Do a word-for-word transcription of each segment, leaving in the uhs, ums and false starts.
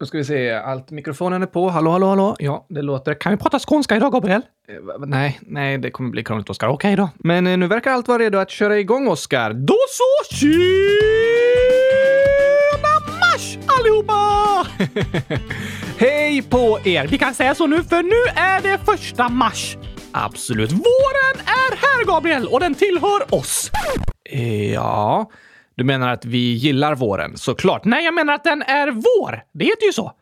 Då ska vi se, allt mikrofonen är på. Hallå, hallå, hallå. Ja, det låter. Kan vi prata skånska idag, Gabriel? Eh, nej, nej, det kommer bli krångligt, Oskar. Okej då. Men eh, nu verkar allt vara redo att köra igång, Oskar. Då så, tjena mars, allihopa! Hej på er. Vi kan säga så nu, för nu är det första mars. Absolut. Våren är här, Gabriel, och den tillhör oss. Ja... Du menar att vi gillar våren, såklart. Nej, jag menar att den är vår. Det heter ju så.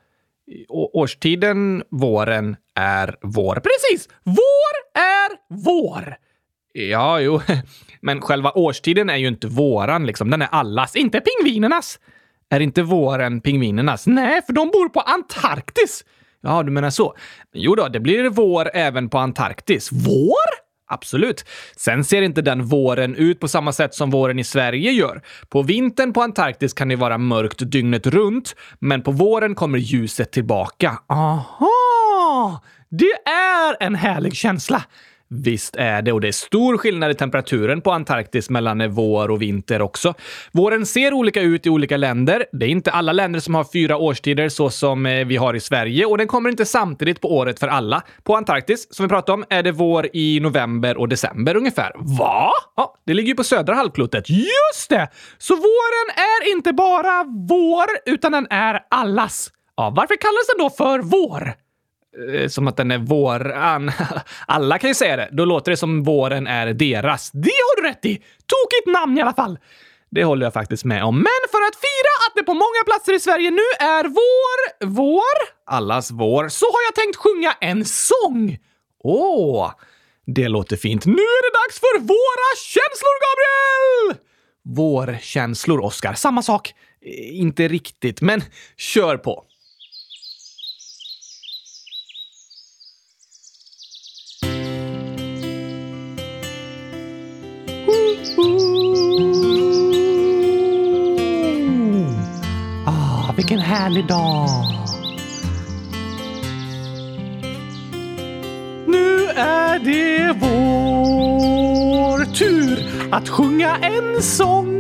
Och årstiden våren är vår. Precis! Vår är vår. Ja, jo. Men själva årstiden är ju inte våran, liksom. Den är allas. Inte pingvinernas. Är inte våren pingvinernas? Nej, för de bor på Antarktis. Ja, du menar så. Jo då, det blir vår även på Antarktis. Vår? Absolut. Sen ser inte den våren ut på samma sätt som våren i Sverige gör. På vintern på Antarktis kan det vara mörkt dygnet runt, men på våren kommer ljuset tillbaka. Aha! Det är en härlig känsla. Visst är det, och det är stor skillnad i temperaturen på Antarktis mellan vår och vinter också. Våren ser olika ut i olika länder. Det är inte alla länder som har fyra årstider så som vi har i Sverige, och den kommer inte samtidigt på året för alla. På Antarktis, som vi pratade om, är det vår i november och december ungefär. Va? Ja, det ligger ju på södra halvklotet. Just det! Så våren är inte bara vår, utan den är allas. Ja, varför kallas den då för vår? Som att den är våran. Alla kan ju säga det. Då låter det som våren är deras. Det har du rätt i. Tokigt namn i alla fall. Det håller jag faktiskt med om. Men för att fira att det på många platser i Sverige nu är vår, vår, allas vår, så har jag tänkt sjunga en sång. Åh, det låter fint. Nu är det dags för våra känslor, Gabriel! Vår känslor, Oskar. Samma sak. Inte riktigt, men kör på. Ah, vilken härlig dag. Nu är det vår tur att sjunga en sång.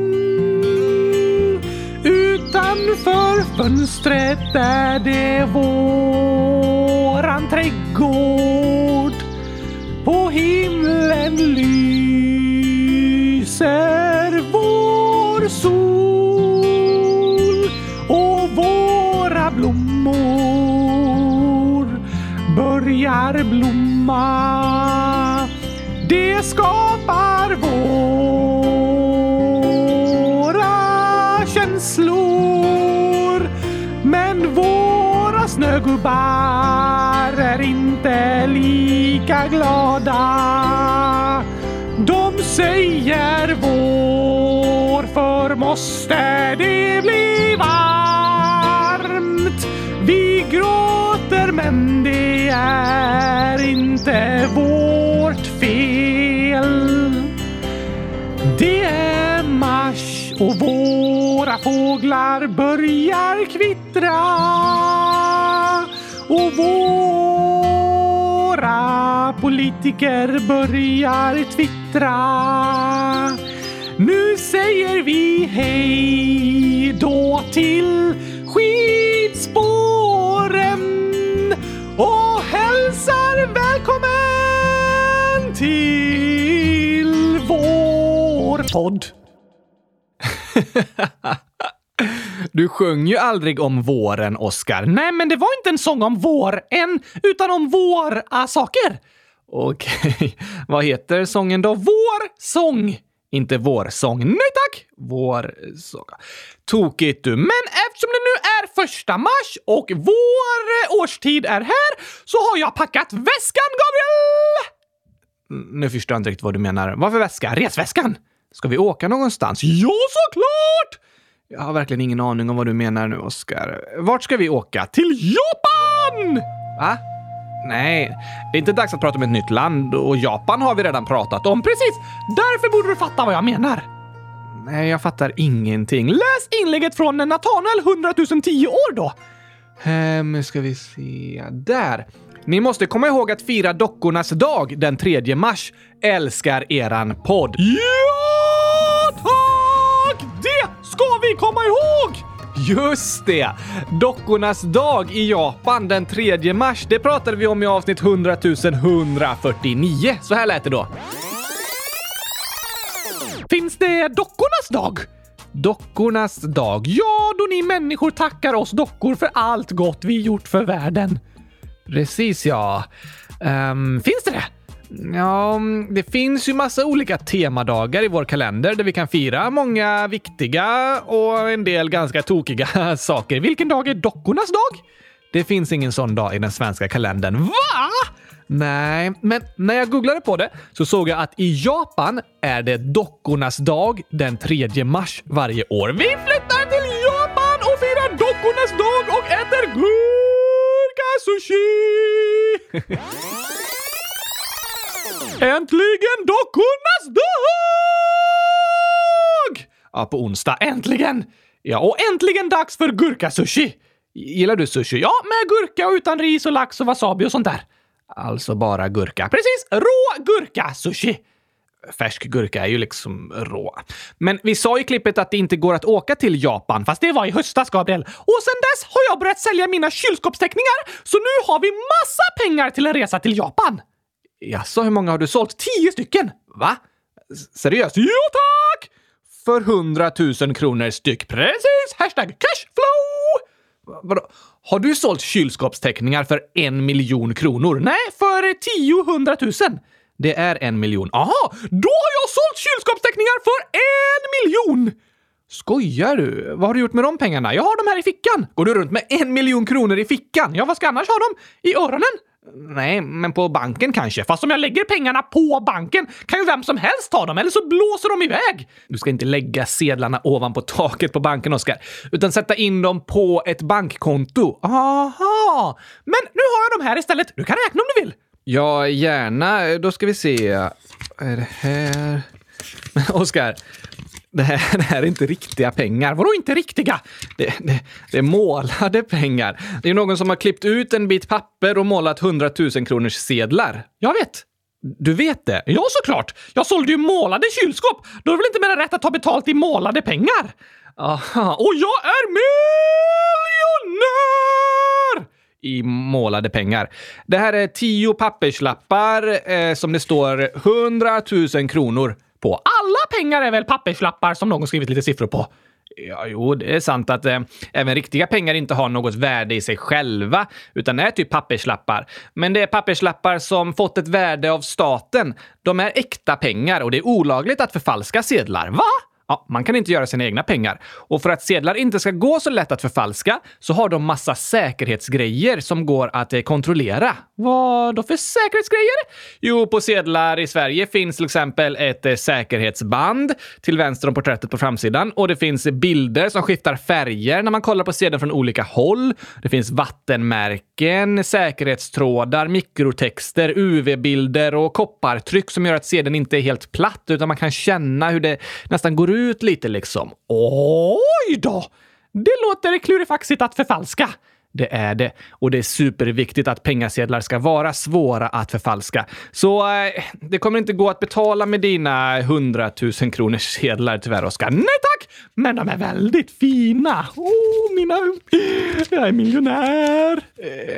Utanför fönstret är det våran trädgård. På himlen lyser vår sol och våra blommor börjar blomma. Det skapar våra känslor. Men våra snögubbar är inte lika glada. De säger vår, för måste det bli varmt. Vi gråter, men det är inte vårt fel. Det är mars och våra fåglar börjar kvittra. Och våra politiker börjar twittra. Nu säger vi hej då till skidspåren och hälsar välkommen till vår podd. Du sjöng ju aldrig om våren, Oskar. Nej, men det var inte en sång om våren, utan om våra saker. Okej, vad heter sången då? Vår sång, inte vår sång. Nej tack, vår sång. Tokigt du, men eftersom det nu är första mars och vår årstid är här, så har jag packat väskan, Gabriel! Nu förstår jag inte riktigt vad du menar. Vad för väska? Resväskan? Ska vi åka någonstans? Ja, såklart! Jag har verkligen ingen aning om vad du menar nu, Oskar. Vart ska vi åka? Till Japan! Va? Nej, det är inte dags att prata om ett nytt land, och Japan har vi redan pratat om. Precis, därför borde du fatta vad jag menar. Nej, jag fattar ingenting. Läs inlägget från Nathaniel hundra tusen tio år då. Ehm, ska vi se där. Ni måste komma ihåg att fira dockornas dag den tredje mars. Älskar eran podd. Ja, tack! Det ska vi komma ihåg! Just det! Dockornas dag i Japan den tredje mars. Det pratade vi om i avsnitt hundra tusen etthundrafyrtionio. Så här lät det då. Finns det dockornas dag? Dockornas dag. Ja, då ni människor tackar oss dockor för allt gott vi gjort för världen. Precis, ja. Um, finns det det? Ja, det finns ju massa olika temadagar i vår kalender där vi kan fira många viktiga och en del ganska tokiga saker. Vilken dag är dockornas dag? Det finns ingen sån dag i den svenska kalendern. Va? Nej, men när jag googlade på det så såg jag att i Japan är det dockornas dag den tredje mars varje år. Vi flyttar till Japan och firar dockornas dag och äter gurkasushi! Äntligen dockornas dag! Ja, på onsdag. Äntligen! Ja, och äntligen dags för gurkasushi. Gillar du sushi? Ja, med gurka och utan ris och lax och wasabi och sånt där. Alltså bara gurka. Precis, rå gurkasushi. Färsk gurka är ju liksom rå. Men vi sa i klippet att det inte går att åka till Japan, fast det var i höstas, Gabriel. Och sen dess har jag börjat sälja mina kylskåpsteckningar, så nu har vi massa pengar till en resa till Japan. Jaså, hur många har du sålt? Tio stycken! Va? Seriöst? Jo tack! För hundratusen kronor styck. Precis! Hashtag cashflow! Vadå? Har du sålt kylskåpsteckningar för en miljon kronor? Nej, för tiohundratusen. Det är en miljon. Aha! Då har jag sålt kylskåpsteckningar för en miljon! Skojar du? Vad har du gjort med de pengarna? Jag har dem här i fickan. Går du runt med en miljon kronor i fickan? Ja, vad ska annars ha dem? I öronen? Nej, men på banken kanske. Fast om jag lägger pengarna på banken kan ju vem som helst ta dem, eller så blåser de iväg. Du ska inte lägga sedlarna ovanpå taket på banken, Oskar, utan sätta in dem på ett bankkonto. Aha! Men nu har jag dem här istället. Du kan räkna om du vill. Ja, gärna. Då ska vi se. Vad är det här? Oskar, det här, det här är inte riktiga pengar. Vadå inte riktiga? Det, det, det är målade pengar. Det är någon som har klippt ut en bit papper och målat hundratusen kronors sedlar. Jag vet. Du vet det? Ja, såklart. Jag sålde ju målade kylskåp. Då är väl inte mer rätt att ta betalt i målade pengar? Aha. Och jag är miljonär! I målade pengar. Det här är tio papperslappar eh, som det står hundratusen kronor. Alla pengar är väl papperslappar som någon skrivit lite siffror på? Ja, jo, det är sant att eh, även riktiga pengar inte har något värde i sig själva, utan är typ papperslappar. Men det är papperslappar som fått ett värde av staten. De är äkta pengar och det är olagligt att förfalska sedlar. Va? Ja, man kan inte göra sina egna pengar. Och för att sedlar inte ska gå så lätt att förfalska så har de massa säkerhetsgrejer som går att eh, kontrollera. Vad då för säkerhetsgrejer? Jo, på sedlar i Sverige finns till exempel ett eh, säkerhetsband till vänster om porträttet på framsidan. Och det finns eh, bilder som skiftar färger när man kollar på sedeln från olika håll. Det finns vattenmärken, säkerhetstrådar, mikrotexter, U V-bilder och koppartryck som gör att sedeln inte är helt platt utan man kan känna hur det nästan går ut. ut lite liksom. Oj då! Det låter klurifaxigt att förfalska. Det är det. Och det är superviktigt att pengasedlar ska vara svåra att förfalska. Så eh, det kommer inte gå att betala med dina hundratusen kronors sedlar tyvärr, Oskar. Nej tack! Men de är väldigt fina. Åh, oh, mina... Jag är miljonär.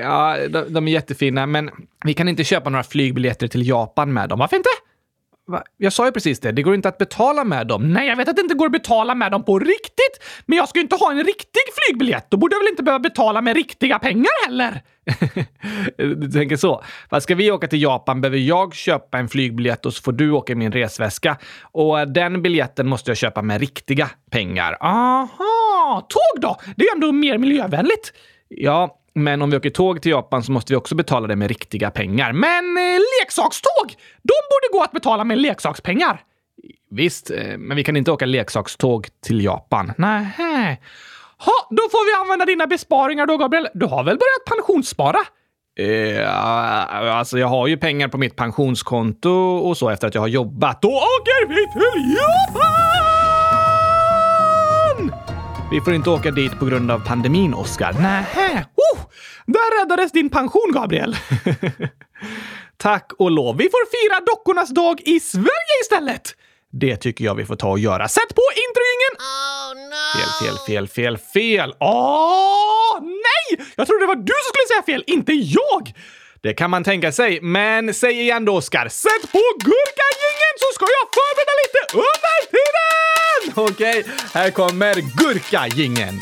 Ja, de, de är jättefina. Men vi kan inte köpa några flygbiljetter till Japan med dem. Varför inte? Jag sa ju precis det, det går inte att betala med dem. Nej, jag vet att det inte går att betala med dem på riktigt. Men jag ska ju inte ha en riktig flygbiljett. Då borde jag väl inte behöva betala med riktiga pengar heller. Du tänker så. Vad ska vi åka till Japan behöver jag köpa en flygbiljett och så får du åka i min resväska. Och den biljetten måste jag köpa med riktiga pengar. Aha, tåg då! Det är ju ändå mer miljövänligt. Ja, men om vi åker tåg till Japan så måste vi också betala det med riktiga pengar. Men eh, leksakståg, de borde gå att betala med leksakspengar. Visst, eh, men vi kan inte åka leksakståg till Japan. Nähä. Ha, då får vi använda dina besparingar då, Gabriel. Du har väl börjat pensionsspara? Eh, alltså jag har ju pengar på mitt pensionskonto och så efter att jag har jobbat. Då åker vi till Japan! Vi får inte åka dit på grund av pandemin, Oskar. Nähä. Oh, där räddades din pension, Gabriel. Tack och lov. Vi får fira dockornas dag i Sverige istället. Det tycker jag vi får ta och göra. Sätt på introingen! Oh, no. Fel, fel, fel, fel, fel. Åh, nej! Jag trodde det var du som skulle säga fel, inte jag! Det kan man tänka sig, men säg igen då, Oskar. Sätt på gurkagingen så ska jag förbereda lite under tiden! Okej, okay, här kommer gurkagingen.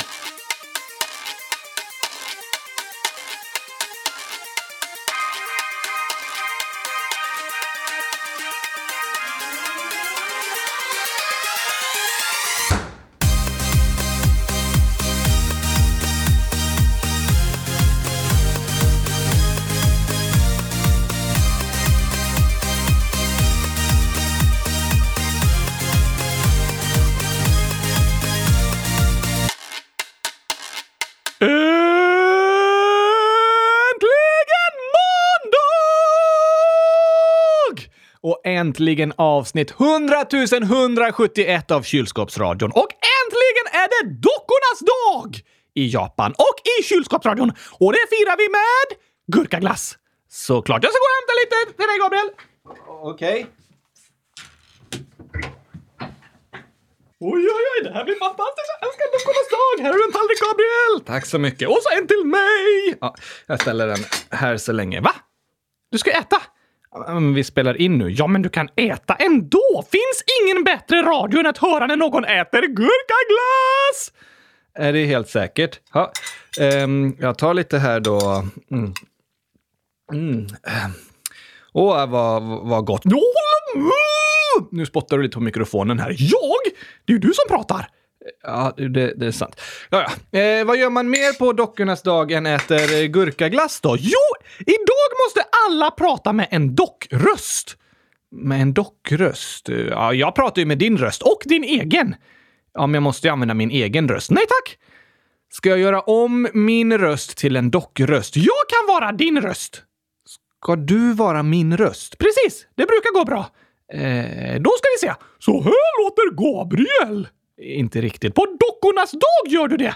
Och äntligen avsnitt hundra tusen etthundrasjuttioett av Kylskåpsradion. Och äntligen är det dockornas dag i Japan och i Kylskåpsradion. Och det firar vi med gurkaglass. Såklart. Jag ska gå och hämta lite till dig, Gabriel. Okej. Oj, oj, oj. Det här blir fantastiskt. Jag älskar dockornas dag. Här är en tallrik, Gabriel. Tack så mycket. Och så en till mig. Ja, jag ställer den här så länge. Va? Du ska äta. Vi spelar in nu. Ja, men du kan äta ändå. Finns ingen bättre radio än att höra när någon äter gurkaglass. Är det helt säkert? Ja. Um, jag tar lite här då. Mm. Mm. Åh, vad, vad gott. Nu spottar du lite på mikrofonen här. Jag? Det är ju du som pratar. Ja, det, det är sant. Ja, ja. Eh, vad gör man mer på dockornas dag än äter gurkaglass då? Jo, idag måste alla prata med en dockröst. Med en dockröst? Ja, jag pratar ju med din röst och din egen. Ja, men jag måste ju använda min egen röst. Nej, tack! Ska jag göra om min röst till en dockröst? Jag kan vara din röst. Ska du vara min röst? Precis, det brukar gå bra. Eh, då ska vi se. Så här låter Gabriel. Inte riktigt. På dockornas dag gör du det!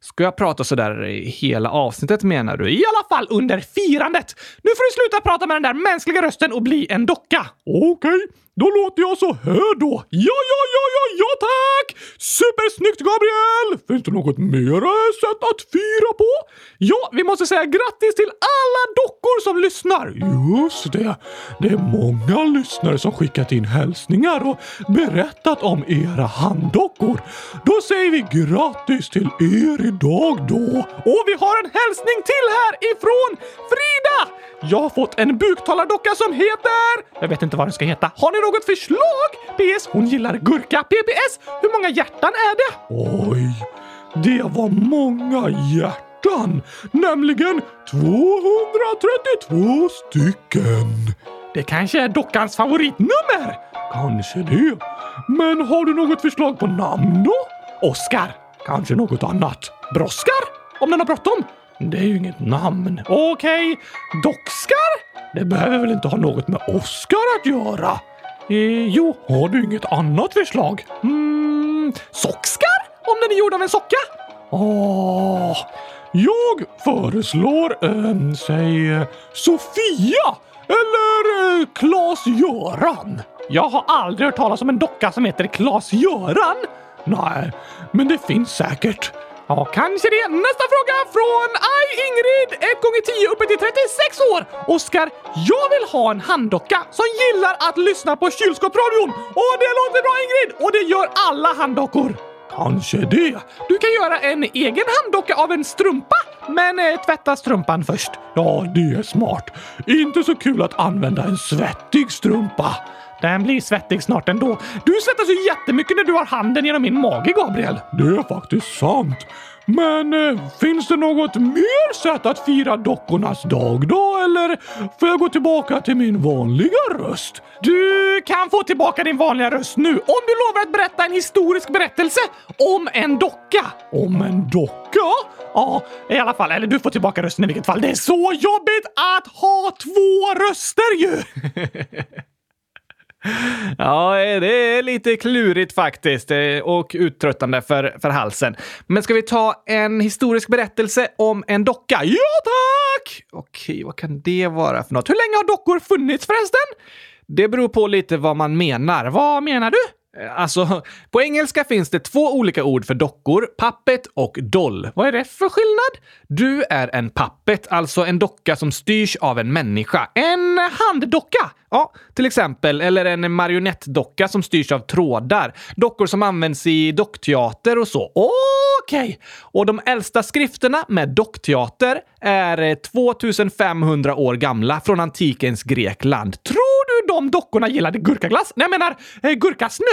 Ska jag prata sådär hela avsnittet menar du? I alla fall under firandet! Nu får du sluta prata med den där mänskliga rösten och bli en docka! Okej, okay. Då låter jag så här då! Ja, ja, ja, ja, ja, tack! Supersnyggt, Gabriel! Finns det något mer sätt att fira på? Ja, vi måste säga grattis till alla dockor som lyssnar! Just det! Det är många lyssnare som skickat in hälsningar och berättat om era handdockor. Då säger vi grattis till er idag då! Och vi har en hälsning till här ifrån Frida! Jag har fått en buktalardocka som heter... Jag vet inte vad den ska heta. Har ni något förslag? P S, hon gillar gurka. P P S, hur många hjärtan är det? Oj, det var många hjärtan. Nämligen tvåhundratrettiotvå stycken. Det kanske är dockans favoritnummer. Kanske det. Men har du något förslag på namn då? Oskar. Kanske något annat. Broskar, om den har bråttom. Det är ju inget namn. Okej, okay. Dockskar? Det behöver väl inte ha något med Oskar att göra? Eh, jo, har du inget annat förslag? Mm, sockskar? Om den är gjord av en socka? Åh, jag föreslår, eh, säg, Sofia eller eh, Klas-Göran. Jag har aldrig hört talas om en docka som heter Klas-Göran. Nej, men det finns säkert. Ja, kanske det. Nästa fråga från Aj Ingrid, ett gånger tio uppe till trettiosex år. Oskar, jag vill ha en handdocka som gillar att lyssna på kylskåpsradion. Och det låter bra, Ingrid. Och det gör alla handdockor. Kanske det. Du kan göra en egen handdocka av en strumpa. Men eh, tvätta strumpan först. Ja, det är smart. Inte så kul att använda en svettig strumpa. Den blir svettig snart ändå. Du svettas ju jättemycket när du har handen genom min mage, Gabriel. Det är faktiskt sant. Men eh, finns det något mer sätt att fira dockornas dag då? Eller får jag gå tillbaka till min vanliga röst? Du kan få tillbaka din vanliga röst nu. Om du lovar att berätta en historisk berättelse om en docka. Om en docka? Ja, i alla fall. Eller du får tillbaka rösten i vilket fall. Det är så jobbigt att ha två röster ju. Ja, det är lite klurigt faktiskt och uttröttande för, för halsen. Men ska vi ta en historisk berättelse om en docka? Ja, tack! Okej, vad kan det vara för något? Hur länge har dockor funnits förresten? Det beror på lite vad man menar. Vad menar du? Alltså, på engelska finns det två olika ord för dockor, puppet och doll. Vad är det för skillnad? Du är en puppet, alltså en docka som styrs av en människa. En handdocka, ja, till exempel. Eller en marionettdocka som styrs av trådar. Dockor som används i dockteater och så. Okej! Okay. Och de äldsta skrifterna med dockteater är tvåtusenfemhundra år gamla från antikens Grekland. Tror de dockorna gillade gurkaglass? Nej, jag menar eh, gurkasnö.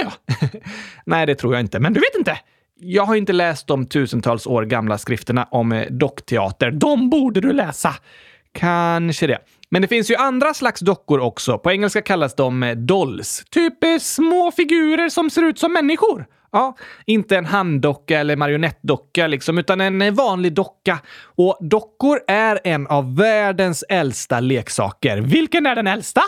Nej, det tror jag inte. Men du vet inte. Jag har inte läst de tusentals år gamla skrifterna om eh, dockteater. De borde du läsa. Kanske det. Men det finns ju andra slags dockor också. På engelska kallas de eh, dolls. Typ eh, små figurer som ser ut som människor. Ja, inte en handdocka eller marionettdocka liksom, utan en vanlig docka. Och dockor är en av världens äldsta leksaker. Vilken är den äldsta?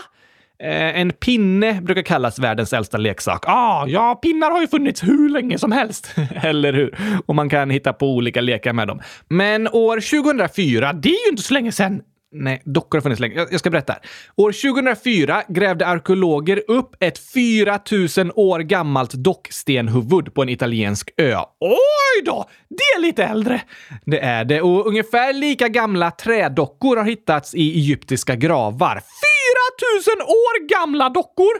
En pinne brukar kallas världens äldsta leksak. Ah, ja, pinnar har ju funnits hur länge som helst. Eller hur? Och man kan hitta på olika lekar med dem. Men år tjugohundrafyra, det är ju inte så länge sedan. Nej, dockor har funnits länge. Jag ska berätta här. År tjugohundrafyra grävde arkeologer upp ett fyra tusen år gammalt dockstenhuvud på en italiensk ö. Oj då! Det är lite äldre. Det är det. Och ungefär lika gamla trädockor har hittats i egyptiska gravar. Tusen år gamla dockor.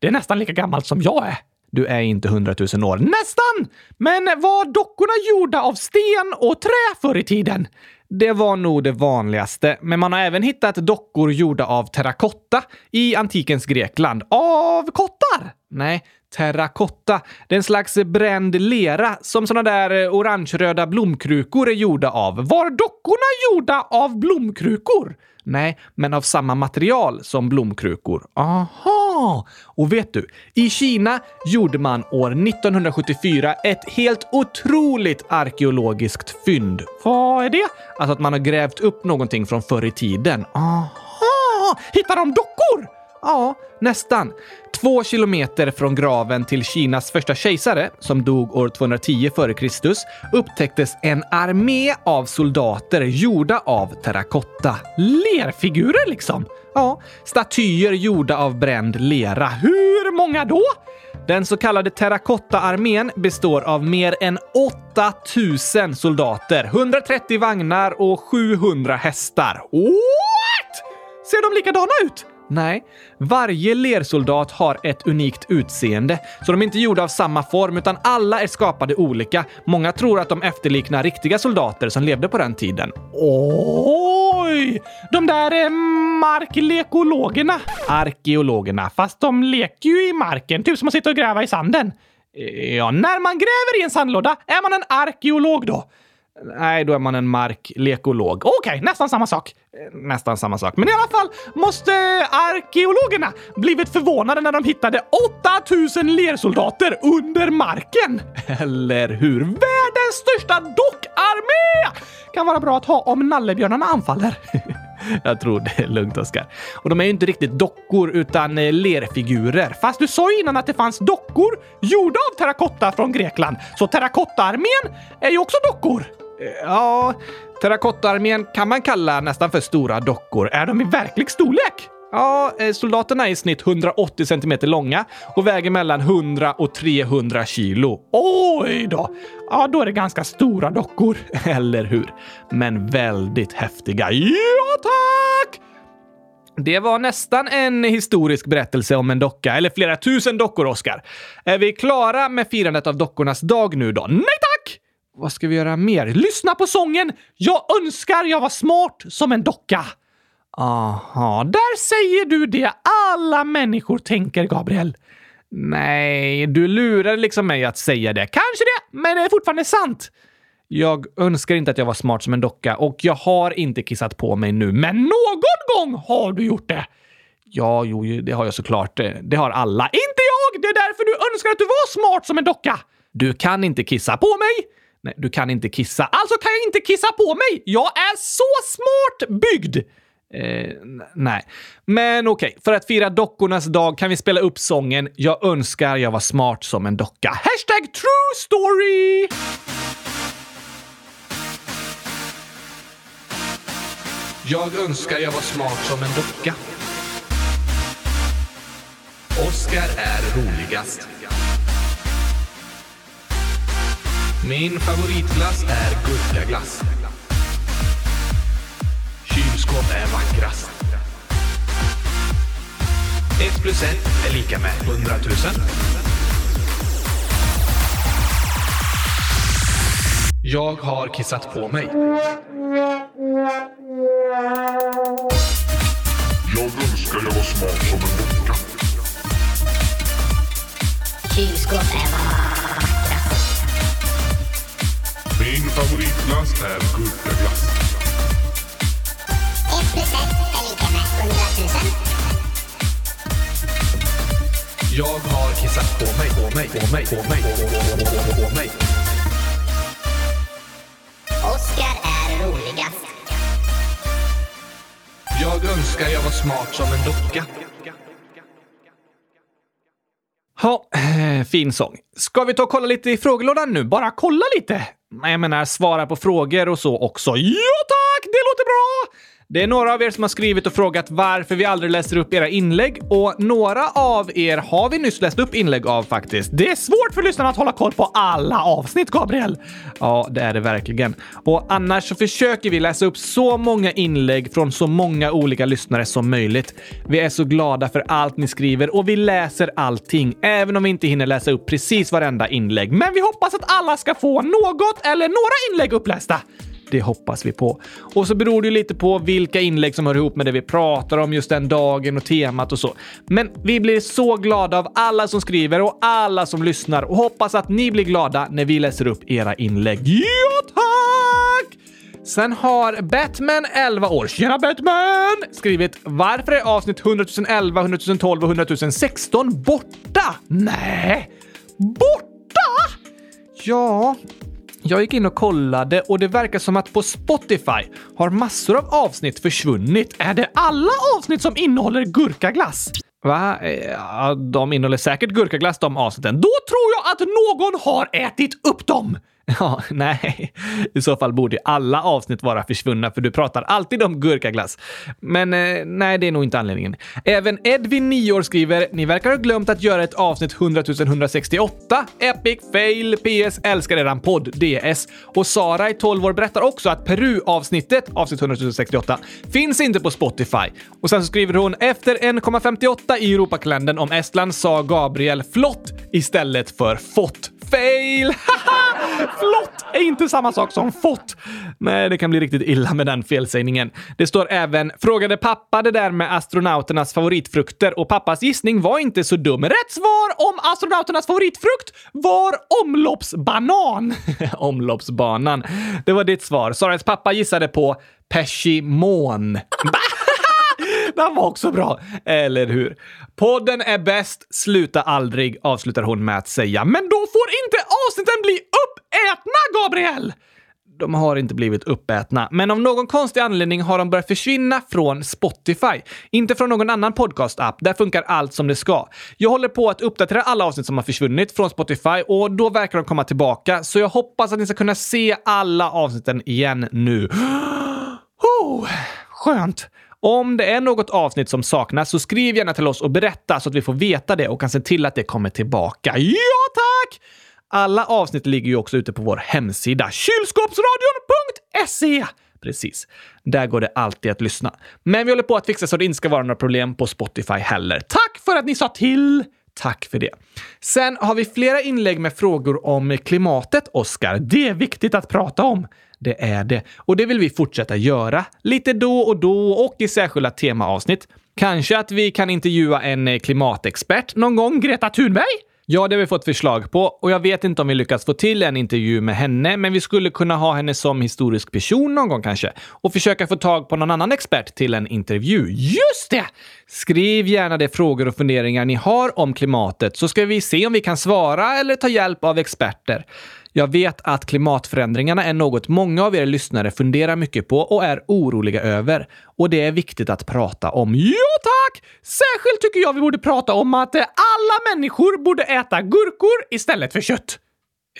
Det är nästan lika gammalt som jag är. Du är inte hundratusen år. Nästan! Men var dockorna gjorda av sten och trä förr i tiden? Det var nog det vanligaste. Men man har även hittat dockor gjorda av terrakotta i antikens Grekland. Av kottar? Nej, terrakotta. Det är en slags bränd lera som såna där orangeröda blomkrukor är gjorda av. Var dockorna gjorda av blomkrukor? Nej, men av samma material som blomkrukor. Aha! Och vet du, i Kina gjorde man år nittonhundrasjuttiofyra ett helt otroligt arkeologiskt fynd. Vad är det? Alltså att man har grävt upp någonting från förr i tiden. Aha! Hittar de dockor? Ja, nästan. Två kilometer från graven till Kinas första kejsare, som dog år tvåhundratio före Kristus, upptäcktes en armé av soldater gjorda av terrakotta. Lerfigurer liksom. Ja, statyer gjorda av bränd lera. Hur många då? Den så kallade terrakotta-armén består av mer än åtta tusen soldater, hundratrettio vagnar och sjuhundra hästar. What? Ser de likadana ut? Nej, varje lersoldat har ett unikt utseende, så de är inte gjorda av samma form utan alla är skapade olika. Många tror att de efterliknar riktiga soldater som levde på den tiden. Oj! De där är marklekologerna. Arkeologerna, fast de leker ju i marken, typ som att sitta och gräva i sanden. Ja, när man gräver i en sandlåda, är man en arkeolog då? Nej, då är man en marklekolog. Okej, okay, nästan samma sak. Nästan samma sak. Men i alla fall måste arkeologerna blivit förvånade när de hittade åtta tusen lersoldater under marken. Eller hur? Världens största dockarmé! Kan vara bra att ha om nallebjörnarna anfaller. Jag tror det är lugnt, Oskar. Och de är ju inte riktigt dockor utan lerfigurer. Fast du sa ju innan att det fanns dockor gjorda av terrakotta från Grekland. Så terrakotta-armén är ju också dockor. Ja, terrakotta-armén kan man kalla nästan för stora dockor. Är de i verklig storlek? Ja, soldaterna är i snitt hundraåttio centimeter långa och väger mellan hundra och trehundra kilo. Oj då! Ja, då är det ganska stora dockor, eller hur? Men väldigt häftiga. Ja, tack! Det var nästan en historisk berättelse om en docka, eller flera tusen dockor, Oskar. Är vi klara med firandet av dockornas dag nu då? Nej, tack! Vad ska vi göra mer? Lyssna på sången Jag önskar jag var smart som en docka. Aha, där säger du det alla människor tänker, Gabriel. Nej, du lurar liksom mig att säga det. Kanske det, men det är fortfarande sant. Jag önskar inte att jag var smart som en docka och jag har inte kissat på mig nu. Men någon gång har du gjort det. Ja, jo, det har jag såklart. Det har alla. Inte jag! Det är därför du önskar att du var smart som en docka. Du kan inte kissa på mig. Nej, du kan inte kissa. Alltså kan jag inte kissa på mig. Jag är så smart byggd. Eh, nej, men okej, okay. För att fira dockornas dag kan vi spela upp sången Jag önskar jag var smart som en docka. Hashtag true story. Jag önskar jag var smart som en docka. Oscar är roligast. Min favoritglass är gurkaglass. Kylskåp är vackrast. Ett plus ett är lika med hundratusen. Jag har kissat på mig. Jag önskar jag var smart som en docka. Kylskåp är vackrast. Min favoritglass är gurkaglass. Ett plus ett är lika med hundratusen. Jag har kissat på mig, på mig, på mig, på mig, på mig. Oskar är roligast. Jag önskar jag var smart som en docka. Ja, fin sång. Ska vi ta och kolla lite i frågelådan nu? Bara kolla lite. Jag menar, svara på frågor och så också. Ja tack, det låter bra! Det är några av er som har skrivit och frågat varför vi aldrig läser upp era inlägg. Och några av er har vi nyss läst upp inlägg av faktiskt. Det är svårt för lyssnarna att hålla koll på alla avsnitt, Gabriel. Ja, det är det verkligen. Och annars så försöker vi läsa upp så många inlägg från så många olika lyssnare som möjligt. Vi är så glada för allt ni skriver och vi läser allting. Även om vi inte hinner läsa upp precis varenda inlägg. Men vi hoppas att alla ska få något eller några inlägg upplästa. Det hoppas vi på. Och så beror det ju lite på vilka inlägg som hör ihop med det vi pratar om just den dagen och temat och så. Men vi blir så glada av alla som skriver och alla som lyssnar. Och hoppas att ni blir glada när vi läser upp era inlägg. Ja, tack! Sen har Batman elva år, tjena Batman, skrivit: varför är avsnitt hundra tusen elva, hundra tusen tolv och hundra tusen sexton borta? Nej, borta? Ja... Jag gick in och kollade och det verkar som att på Spotify har massor av avsnitt försvunnit. Är det alla avsnitt som innehåller gurkaglass? Va? Ja, de innehåller säkert gurkaglass, de avsnitten. Då tror jag att någon har ätit upp dem! Ja, nej. I så fall borde alla avsnitt vara försvunna för du pratar alltid om gurkaglass. Men nej, det är nog inte anledningen. Även Edvin, nio år, skriver: ni verkar ha glömt att göra ett avsnitt hundra tusen etthundrasextioåtta. Epic fail. P S älskar redan podd. D S. Och Sara i tolv år berättar också att Peru-avsnittet, avsnitt hundra tusen sextioåtta, finns inte på Spotify. Och sen så skriver hon: efter en komma femtioåtta i Europakalendern om Estland sa Gabriel flott istället för fått. Fail! Flott är inte samma sak som fått. Nej, det kan bli riktigt illa med den felsägningen. Det står även: frågade pappa det där med astronauternas favoritfrukter och pappas gissning var inte så dum. Rätt svar om astronauternas favoritfrukt var omloppsbanan. Omloppsbanan. Det var ditt svar. Saras pappa gissade på persimon. Den var också bra, eller hur? Podden är bäst, sluta aldrig, avslutar hon med att säga. Men då får inte avsnitten bli uppätna, Gabriel! De har inte blivit uppätna, men av någon konstig anledning har de börjat försvinna från Spotify. Inte från någon annan podcast-app, där funkar allt som det ska. Jag håller på att uppdatera alla avsnitt som har försvunnit från Spotify och då verkar de komma tillbaka. Så jag hoppas att ni ska kunna se alla avsnitten igen nu. Oh, skönt! Om det är något avsnitt som saknas så skriv gärna till oss och berätta så att vi får veta det och kan se till att det kommer tillbaka. Ja, tack! Alla avsnitt ligger ju också ute på vår hemsida kylskåpsradion punkt se. Precis, där går det alltid att lyssna. Men vi håller på att fixa så det inte ska vara några problem på Spotify heller. Tack för att ni sa till! Tack för det. Sen har vi flera inlägg med frågor om klimatet, Oskar. Det är viktigt att prata om. Det är det. Och det vill vi fortsätta göra. Lite då och då och i särskilda temaavsnitt. Kanske att vi kan intervjua en klimatexpert någon gång, Greta Thunberg? Ja, det har vi fått förslag på och jag vet inte om vi lyckas få till en intervju med henne, men vi skulle kunna ha henne som historisk person någon gång kanske och försöka få tag på någon annan expert till en intervju. Just det! Skriv gärna de frågor och funderingar ni har om klimatet så ska vi se om vi kan svara eller ta hjälp av experter. Jag vet att klimatförändringarna är något många av er lyssnare funderar mycket på och är oroliga över. Och det är viktigt att prata om. Ja tack! Särskilt tycker jag vi borde prata om att alla människor borde äta gurkor istället för kött.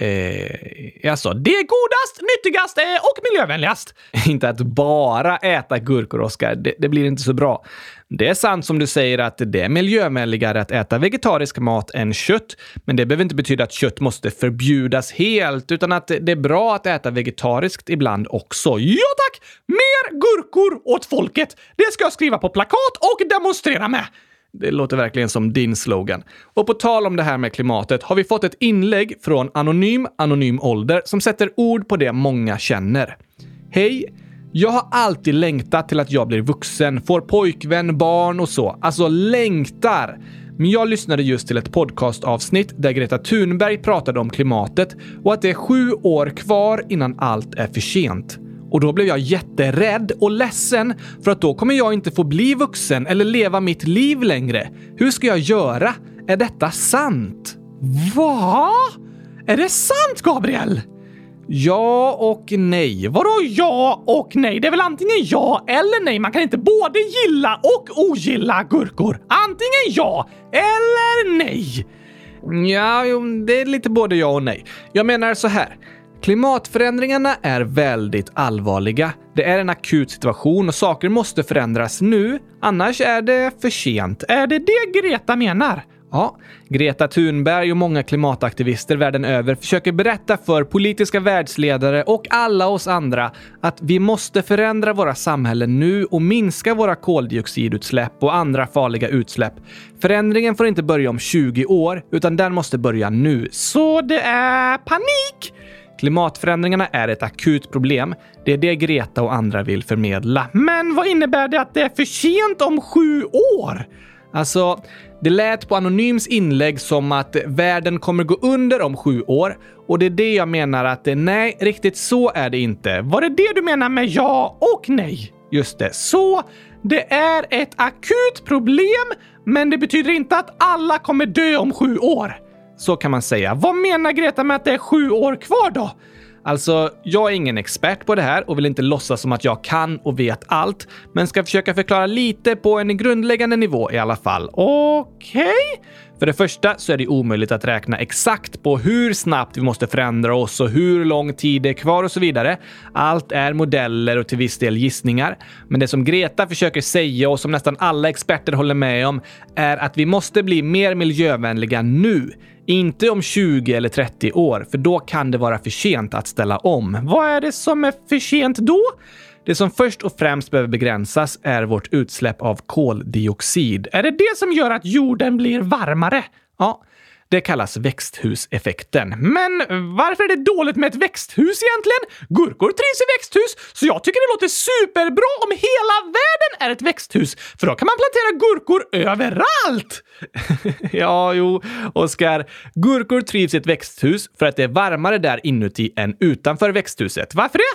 Eh, alltså, det är godast, nyttigast eh, och miljövänligast. Inte att bara äta gurkor, Oskar. Det, det blir inte så bra. Det är sant som du säger att det är miljövänligare att äta vegetarisk mat än kött. Men det behöver inte betyda att kött måste förbjudas helt, utan att det är bra att äta vegetariskt ibland också. Ja tack! Mer gurkor åt folket! Det ska jag skriva på plakat och demonstrera med. Det låter verkligen som din slogan. Och på tal om det här med klimatet har vi fått ett inlägg från Anonym Anonym Ålder som sätter ord på det många känner. Hej, jag har alltid längtat till att jag blir vuxen, får pojkvän, barn och så. Alltså längtar. Men jag lyssnade just till ett podcastavsnitt där Greta Thunberg pratade om klimatet och att det är sju år kvar innan allt är för sent. Och då blev jag jätterädd och ledsen för att då kommer jag inte få bli vuxen eller leva mitt liv längre. Hur ska jag göra? Är detta sant? Va? Är det sant, Gabriel? Ja och nej. Vadå ja och nej? Det är väl antingen ja eller nej. Man kan inte både gilla och ogilla gurkor. Antingen ja eller nej. Ja, det är lite både ja och nej. Jag menar så här. Klimatförändringarna är väldigt allvarliga. Det är en akut situation och saker måste förändras nu. Annars är det för sent. Är det det Greta menar? Ja, Greta Thunberg och många klimataktivister världen över försöker berätta för politiska världsledare och alla oss andra att vi måste förändra våra samhällen nu och minska våra koldioxidutsläpp och andra farliga utsläpp. Förändringen får inte börja om tjugo år utan den måste börja nu. Så det är panik! Klimatförändringarna är ett akut problem. Det är det Greta och andra vill förmedla. Men vad innebär det att det är för sent om sju år? Alltså, det lät på Anonyms inlägg som att världen kommer gå under om sju år. Och det är det jag menar att nej, riktigt så är det inte. Var det det du menar med ja och nej? Just det, så det är ett akut problem, men det betyder inte att alla kommer dö om sju år. Så kan man säga. Vad menar Greta med att det är sju år kvar då? Alltså, jag är ingen expert på det här och vill inte låtsas som att jag kan och vet allt. Men ska försöka förklara lite på en grundläggande nivå i alla fall. Okej? Okay. För det första så är det omöjligt att räkna exakt på hur snabbt vi måste förändra oss och hur lång tid det är kvar och så vidare. Allt är modeller och till viss del gissningar. Men det som Greta försöker säga och som nästan alla experter håller med om är att vi måste bli mer miljövänliga nu. Inte om tjugo eller trettio år, för då kan det vara för sent att ställa om. Vad är det som är för sent då? Det som först och främst behöver begränsas är vårt utsläpp av koldioxid. Är det det som gör att jorden blir varmare? Ja, det kallas växthuseffekten. Men varför är det dåligt med ett växthus egentligen? Gurkor trivs i växthus, så jag tycker det låter superbra om hela världen är ett växthus. För då kan man plantera gurkor överallt! Ja, jo, Oskar. Gurkor trivs i ett växthus för att det är varmare där inuti än utanför växthuset. Varför det?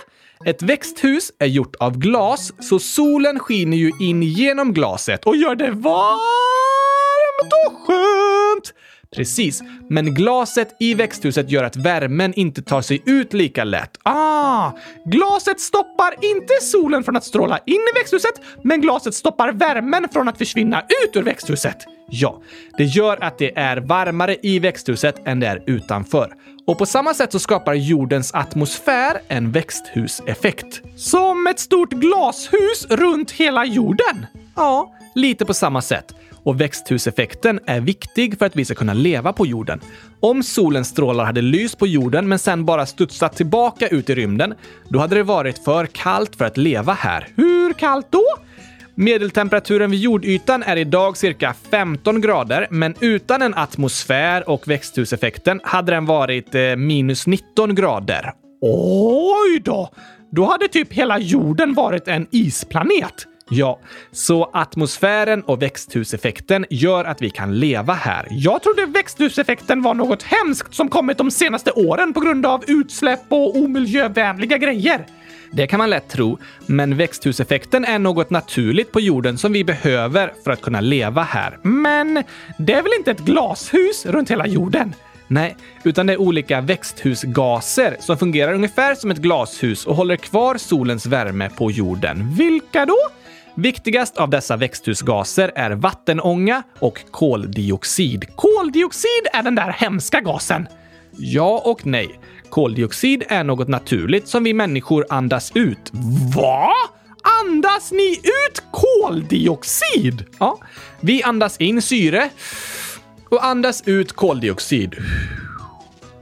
Ett växthus är gjort av glas, så solen skiner ju in genom glaset och gör det varmt och skönt. Precis, men glaset i växthuset gör att värmen inte tar sig ut lika lätt. Ah, glaset stoppar inte solen från att stråla in i växthuset, men glaset stoppar värmen från att försvinna ut ur växthuset. Ja, det gör att det är varmare i växthuset än det är utanför. Och på samma sätt så skapar jordens atmosfär en växthuseffekt. Som ett stort glashus runt hela jorden. Ja, lite på samma sätt. Och växthuseffekten är viktig för att vi ska kunna leva på jorden. Om solens strålar hade lyst på jorden men sen bara studsat tillbaka ut i rymden, då hade det varit för kallt för att leva här. Hur kallt då? Medeltemperaturen vid jordytan är idag cirka femton grader, men utan en atmosfär och växthuseffekten hade den varit eh, minus nitton grader. Oj då! Då hade typ hela jorden varit en isplanet. Ja, så atmosfären och växthuseffekten gör att vi kan leva här. Jag trodde växthuseffekten var något hemskt som kommit de senaste åren på grund av utsläpp och omiljövänliga grejer. Det kan man lätt tro, men växthuseffekten är något naturligt på jorden som vi behöver för att kunna leva här. Men det är väl inte ett glashus runt hela jorden? Nej, utan det är olika växthusgaser som fungerar ungefär som ett glashus och håller kvar solens värme på jorden. Vilka då? Viktigast av dessa växthusgaser är vattenånga och koldioxid. Koldioxid är den där hemska gasen. Ja och nej. Koldioxid är något naturligt som vi människor andas ut. Va? Andas ni ut koldioxid? Ja. Vi andas in syre och andas ut koldioxid.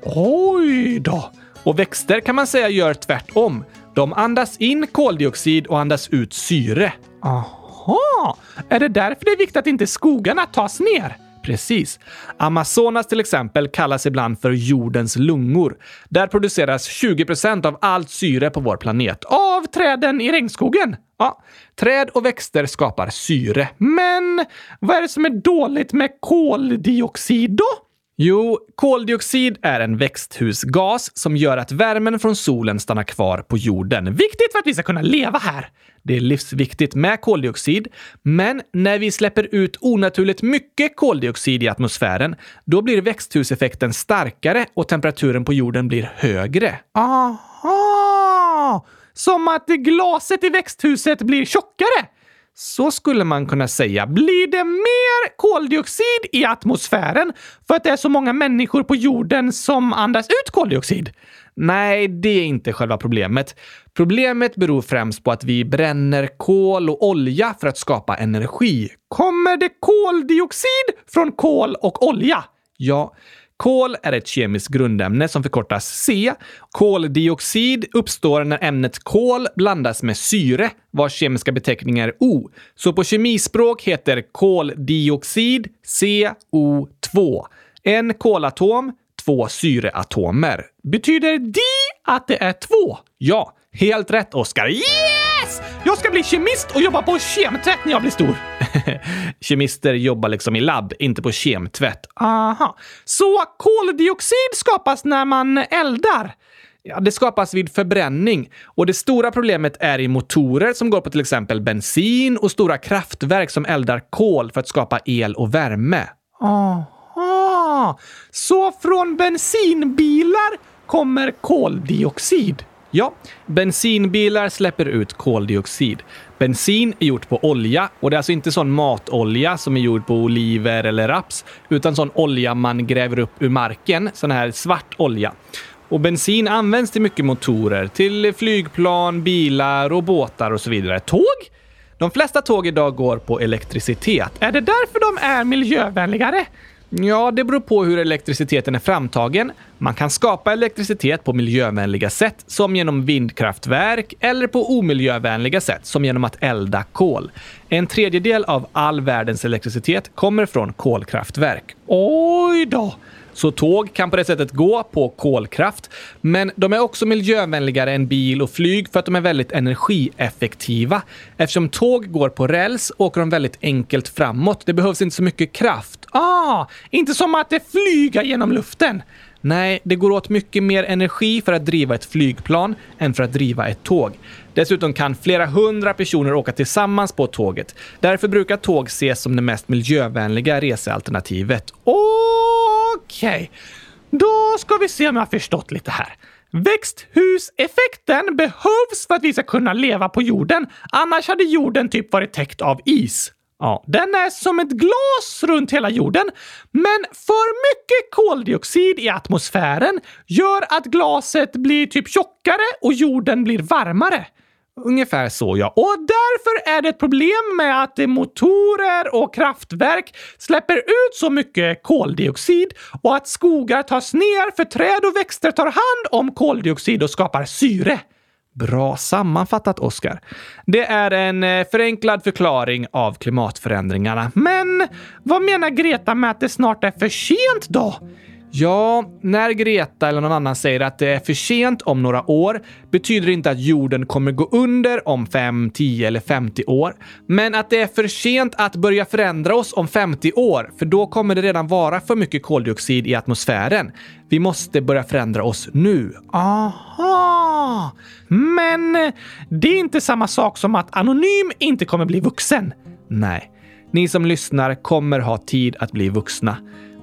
Oj då. Och växter kan man säga gör tvärtom. De andas in koldioxid och andas ut syre. Aha. Är det därför det är viktigt att inte skogarna tas ner? Precis. Amazonas till exempel kallas ibland för jordens lungor. Där produceras tjugo procent av allt syre på vår planet av träden i regnskogen. Ja, träd och växter skapar syre. Men vad är det som är dåligt med koldioxid då? Jo, koldioxid är en växthusgas som gör att värmen från solen stannar kvar på jorden. Viktigt för att vi ska kunna leva här. Det är livsviktigt med koldioxid, men när vi släpper ut onaturligt mycket koldioxid i atmosfären, då blir växthuseffekten starkare och temperaturen på jorden blir högre. Aha! Som att glaset i växthuset blir tjockare. Så skulle man kunna säga, blir det mer koldioxid i atmosfären för att det är så många människor på jorden som andas ut koldioxid? Nej, det är inte själva problemet. Problemet beror främst på att vi bränner kol och olja för att skapa energi. Kommer det koldioxid från kol och olja? Ja. Kol är ett kemiskt grundämne som förkortas C. Koldioxid uppstår när ämnet kol blandas med syre, vars kemiska beteckning är O. Så på kemispråk heter koldioxid C O två. En kolatom, två syreatomer. Betyder di att det är två? Ja, helt rätt, Oskar. Yes! Jag ska bli kemist och jobba på kemtvätt när jag blir stor. Kemister jobbar liksom i labb, inte på kemtvätt. Aha. Så koldioxid skapas när man eldar? Ja, det skapas vid förbränning. Och det stora problemet är i motorer som går på till exempel bensin och stora kraftverk som eldar kol för att skapa el och värme. Aha. Så från bensinbilar kommer koldioxid? Ja, bensinbilar släpper ut koldioxid. Bensin är gjort på olja och det är alltså inte sån matolja som är gjord på oliver eller raps, utan sån olja man gräver upp ur marken, sån här svart olja. Och bensin används till mycket motorer, till flygplan, bilar och båtar och så vidare. Tåg? De flesta tåg idag går på elektricitet. Är det därför de är miljövänligare? Ja, det beror på hur elektriciteten är framtagen. Man kan skapa elektricitet på miljövänliga sätt som genom vindkraftverk eller på omiljövänliga sätt som genom att elda kol. En tredjedel av all världens elektricitet kommer från kolkraftverk. Oj då! Så tåg kan på det sättet gå på kolkraft, men de är också miljövänligare än bil och flyg för att de är väldigt energieffektiva. Eftersom tåg går på räls åker de väldigt enkelt framåt. Det behövs inte så mycket kraft. Ah, inte som att det flyger genom luften. Nej, det går åt mycket mer energi för att driva ett flygplan än för att driva ett tåg. Dessutom kan flera hundra personer åka tillsammans på tåget. Därför brukar tåg ses som det mest miljövänliga resealternativet. Okej, okay. Då ska vi se om jag har förstått lite här. Växthuseffekten behövs för att vi ska kunna leva på jorden. Annars hade jorden typ varit täckt av is. Ja, den är som ett glas runt hela jorden, men för mycket koldioxid i atmosfären gör att glaset blir typ tjockare och jorden blir varmare. Ungefär så, ja. Och därför är det ett problem med att motorer och kraftverk släpper ut så mycket koldioxid och att skogar tas ner för träd och växter tar hand om koldioxid och skapar syre. Bra sammanfattat, Oskar. Det är en förenklad förklaring av klimatförändringarna. Men vad menar Greta med att det snart är för sent då? Ja, när Greta eller någon annan säger att det är för sent om några år betyder det inte att jorden kommer gå under om fem, tio eller femtio år. Men att det är för sent att börja förändra oss om femtio år, för då kommer det redan vara för mycket koldioxid i atmosfären. Vi måste börja förändra oss nu. Aha! Men det är inte samma sak som att anonym inte kommer bli vuxen. Nej, ni som lyssnar kommer ha tid att bli vuxna.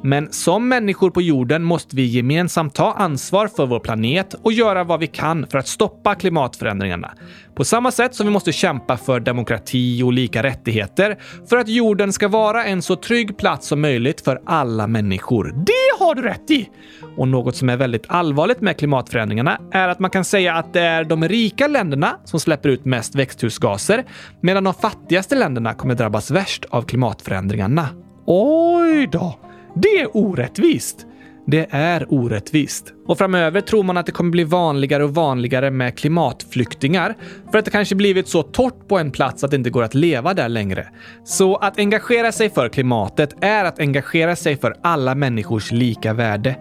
Men som människor på jorden måste vi gemensamt ta ansvar för vår planet och göra vad vi kan för att stoppa klimatförändringarna. På samma sätt som vi måste kämpa för demokrati och lika rättigheter för att jorden ska vara en så trygg plats som möjligt för alla människor. Det har du rätt i! Och något som är väldigt allvarligt med klimatförändringarna är att man kan säga att det är de rika länderna som släpper ut mest växthusgaser medan de fattigaste länderna kommer drabbas värst av klimatförändringarna. Oj då! Det är orättvist. Det är orättvist. Och framöver tror man att det kommer bli vanligare och vanligare med klimatflyktingar för att det kanske blivit så torrt på en plats att det inte går att leva där längre. Så att engagera sig för klimatet är att engagera sig för alla människors lika värde.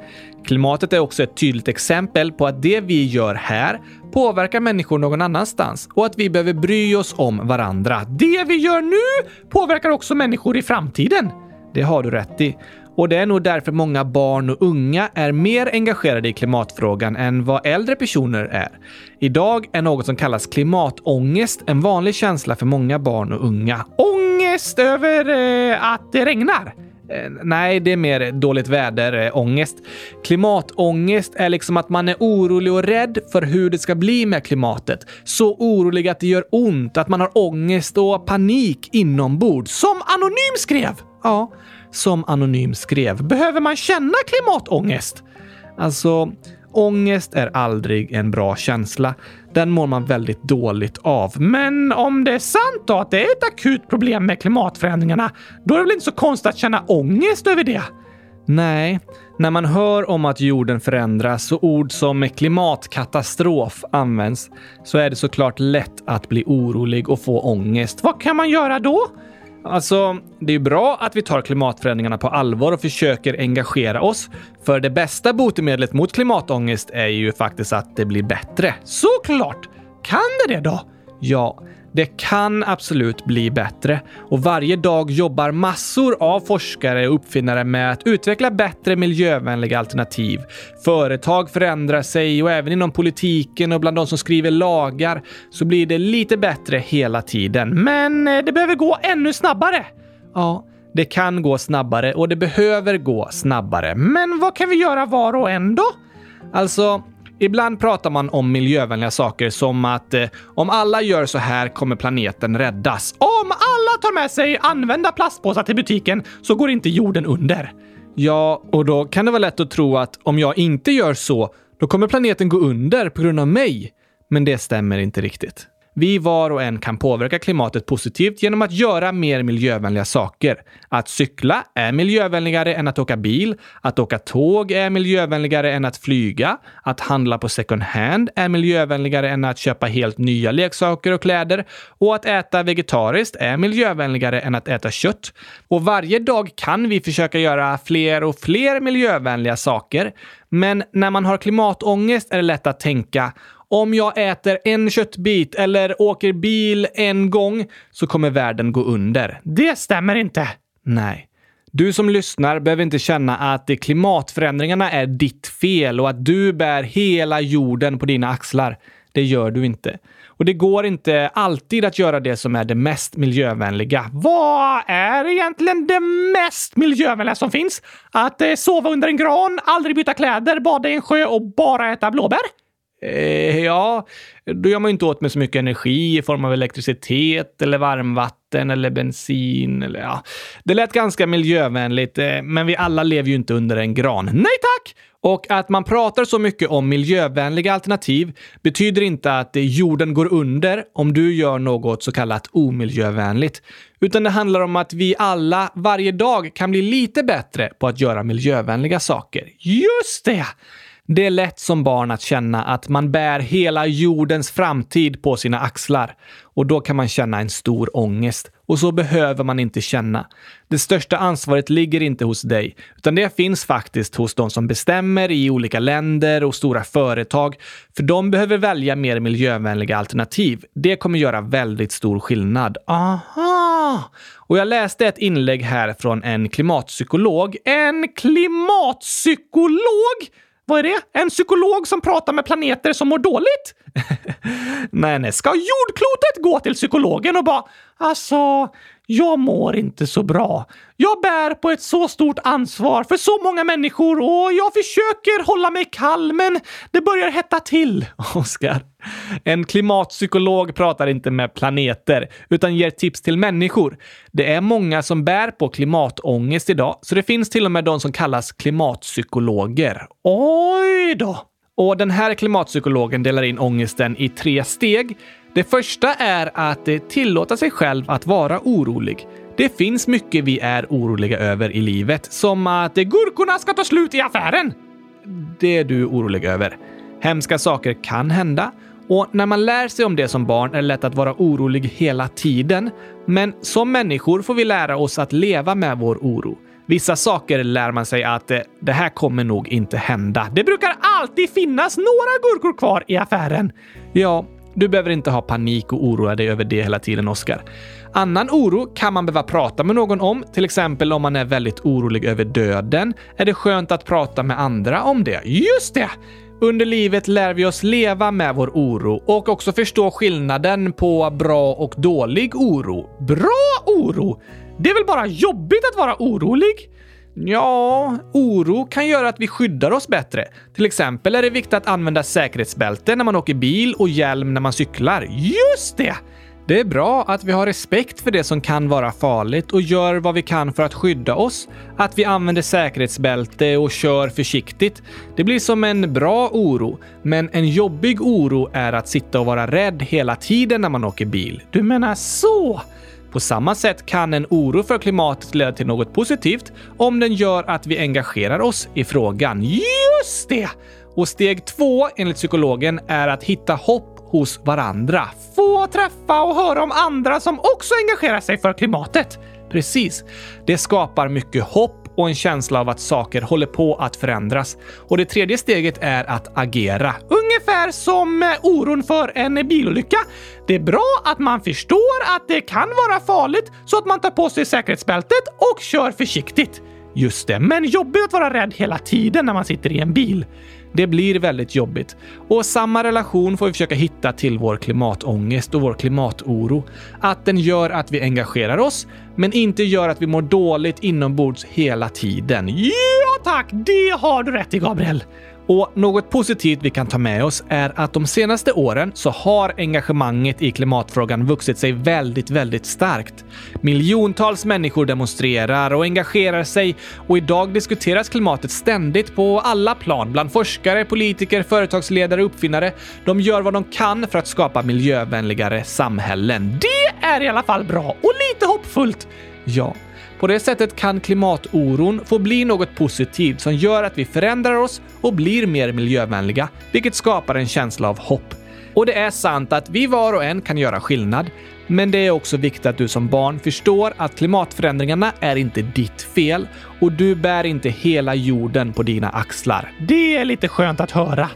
Klimatet är också ett tydligt exempel på att det vi gör här påverkar människor någon annanstans och att vi behöver bry oss om varandra. Det vi gör nu påverkar också människor i framtiden. Det har du rätt i. Och det är nog därför många barn och unga är mer engagerade i klimatfrågan än vad äldre personer är. Idag är något som kallas klimatångest en vanlig känsla för många barn och unga. Ångest över eh, att det regnar? Eh, nej, det är mer dåligt väderångest. Eh, klimatångest är liksom att man är orolig och rädd för hur det ska bli med klimatet. Så orolig att det gör ont, att man har ångest och panik inombords. Som Anonym skrev! Ja, som Anonym skrev. Behöver man känna klimatångest? Alltså, ångest är aldrig en bra känsla. Den mår man väldigt dåligt av. Men om det är sant då att det är ett akut problem med klimatförändringarna, då är det väl inte så konstigt att känna ångest över det? Nej, när man hör om att jorden förändras och ord som klimatkatastrof används så är det såklart lätt att bli orolig och få ångest. Vad kan man göra då? Alltså, det är bra att vi tar klimatförändringarna på allvar och försöker engagera oss. För det bästa botemedlet mot klimatångest är ju faktiskt att det blir bättre. Såklart! Kan det det då? Ja, det kan absolut bli bättre. Och varje dag jobbar massor av forskare och uppfinnare med att utveckla bättre miljövänliga alternativ. Företag förändrar sig och även inom politiken och bland de som skriver lagar så blir det lite bättre hela tiden. Men det behöver gå ännu snabbare. Ja, det kan gå snabbare och det behöver gå snabbare. Men vad kan vi göra var och en då? Alltså... Ibland pratar man om miljövänliga saker som att eh, om alla gör så här kommer planeten räddas. Om alla tar med sig använda plastpåsar till butiken så går inte jorden under. Ja, och då kan det vara lätt att tro att om jag inte gör så, då kommer planeten gå under på grund av mig. Men det stämmer inte riktigt. Vi var och en kan påverka klimatet positivt genom att göra mer miljövänliga saker. Att cykla är miljövänligare än att åka bil. Att åka tåg är miljövänligare än att flyga. Att handla på second hand är miljövänligare än att köpa helt nya leksaker och kläder. Och att äta vegetariskt är miljövänligare än att äta kött. Och varje dag kan vi försöka göra fler och fler miljövänliga saker. Men när man har klimatångest är det lätt att tänka... Om jag äter en köttbit eller åker bil en gång så kommer världen gå under. Det stämmer inte. Nej. Du som lyssnar behöver inte känna att klimatförändringarna är ditt fel och att du bär hela jorden på dina axlar. Det gör du inte. Och det går inte alltid att göra det som är det mest miljövänliga. Vad är egentligen det mest miljövänliga som finns? Att sova under en gran, aldrig byta kläder, bada i en sjö och bara äta blåbär? Eh, ja, då gör man ju inte åt med så mycket energi i form av elektricitet eller varmvatten eller bensin. Eller, ja. Det lät ganska miljövänligt, eh, men vi alla lever ju inte under en gran. Nej tack! Och att man pratar så mycket om miljövänliga alternativ betyder inte att jorden går under om du gör något så kallat omiljövänligt. Utan det handlar om att vi alla varje dag kan bli lite bättre på att göra miljövänliga saker. Just det! Det är lätt som barn att känna att man bär hela jordens framtid på sina axlar. Och då kan man känna en stor ångest. Och så behöver man inte känna. Det största ansvaret ligger inte hos dig. Utan det finns faktiskt hos de som bestämmer i olika länder och stora företag. För de behöver välja mer miljövänliga alternativ. Det kommer göra väldigt stor skillnad. Aha! Och jag läste ett inlägg här från en klimatpsykolog. En klimatpsykolog? Vad är det? En psykolog som pratar med planeter som mår dåligt? nej, nej. Ska jordklotet gå till psykologen och bara, alltså, jag mår inte så bra. Jag bär på ett så stort ansvar för så många människor och jag försöker hålla mig kall, men det börjar hetta till, Oskar. En klimatpsykolog pratar inte med planeter utan ger tips till människor. Det är många som bär på klimatångest idag, så det finns till och med de som kallas klimatpsykologer. Oj då! Och den här klimatpsykologen delar in ångesten i tre steg. Det första är att tillåta sig själv att vara orolig. Det finns mycket vi är oroliga över i livet, som att gurkorna ska ta slut i affären. Det är du orolig över. Hemska saker kan hända. Och när man lär sig om det som barn är det lätt att vara orolig hela tiden. Men som människor får vi lära oss att leva med vår oro. Vissa saker lär man sig att eh, det här kommer nog inte hända. Det brukar alltid finnas några gurkor kvar i affären. Ja, du behöver inte ha panik och oroa dig över det hela tiden, Oskar. Annan oro kan man behöva prata med någon om. Till exempel om man är väldigt orolig över döden. Är det skönt att prata med andra om det? Just det! Under livet lär vi oss leva med vår oro och också förstå skillnaden på bra och dålig oro. Bra oro! Det är väl bara jobbigt att vara orolig? Ja, oro kan göra att vi skyddar oss bättre. Till exempel är det viktigt att använda säkerhetsbälte när man åker bil och hjälm när man cyklar. Just det! Det är bra att vi har respekt för det som kan vara farligt och gör vad vi kan för att skydda oss. Att vi använder säkerhetsbälte och kör försiktigt. Det blir som en bra oro, men en jobbig oro är att sitta och vara rädd hela tiden när man åker bil. Du menar så? På samma sätt kan en oro för klimatet leda till något positivt om den gör att vi engagerar oss i frågan. Just det! Och steg två, enligt psykologen, är att hitta hopp hos varandra. Få träffa och höra om andra som också engagerar sig för klimatet. Precis. Det skapar mycket hopp och en känsla av att saker håller på att förändras. Och det tredje steget är att agera. Ungefär som oron för en bilolycka. Det är bra att man förstår att det kan vara farligt så att man tar på sig säkerhetsbältet och kör försiktigt. Just det, men jobbigt att vara rädd hela tiden när man sitter i en bil. Det blir väldigt jobbigt. Och samma relation får vi försöka hitta till vår klimatångest och vår klimatoro. Att den gör att vi engagerar oss, men inte gör att vi mår dåligt inombords hela tiden. Ja tack, det har du rätt i, Gabriel. Och något positivt vi kan ta med oss är att de senaste åren så har engagemanget i klimatfrågan vuxit sig väldigt, väldigt starkt. Miljontals människor demonstrerar och engagerar sig och idag diskuteras klimatet ständigt på alla plan. Bland forskare, politiker, företagsledare och uppfinnare. De gör vad de kan för att skapa miljövänligare samhällen. Det är i alla fall bra och lite hoppfullt. Ja. På det sättet kan klimatoron få bli något positivt som gör att vi förändrar oss och blir mer miljövänliga, vilket skapar en känsla av hopp. Och det är sant att vi var och en kan göra skillnad, men det är också viktigt att du som barn förstår att klimatförändringarna är inte ditt fel och du bär inte hela jorden på dina axlar. Det är lite skönt att höra.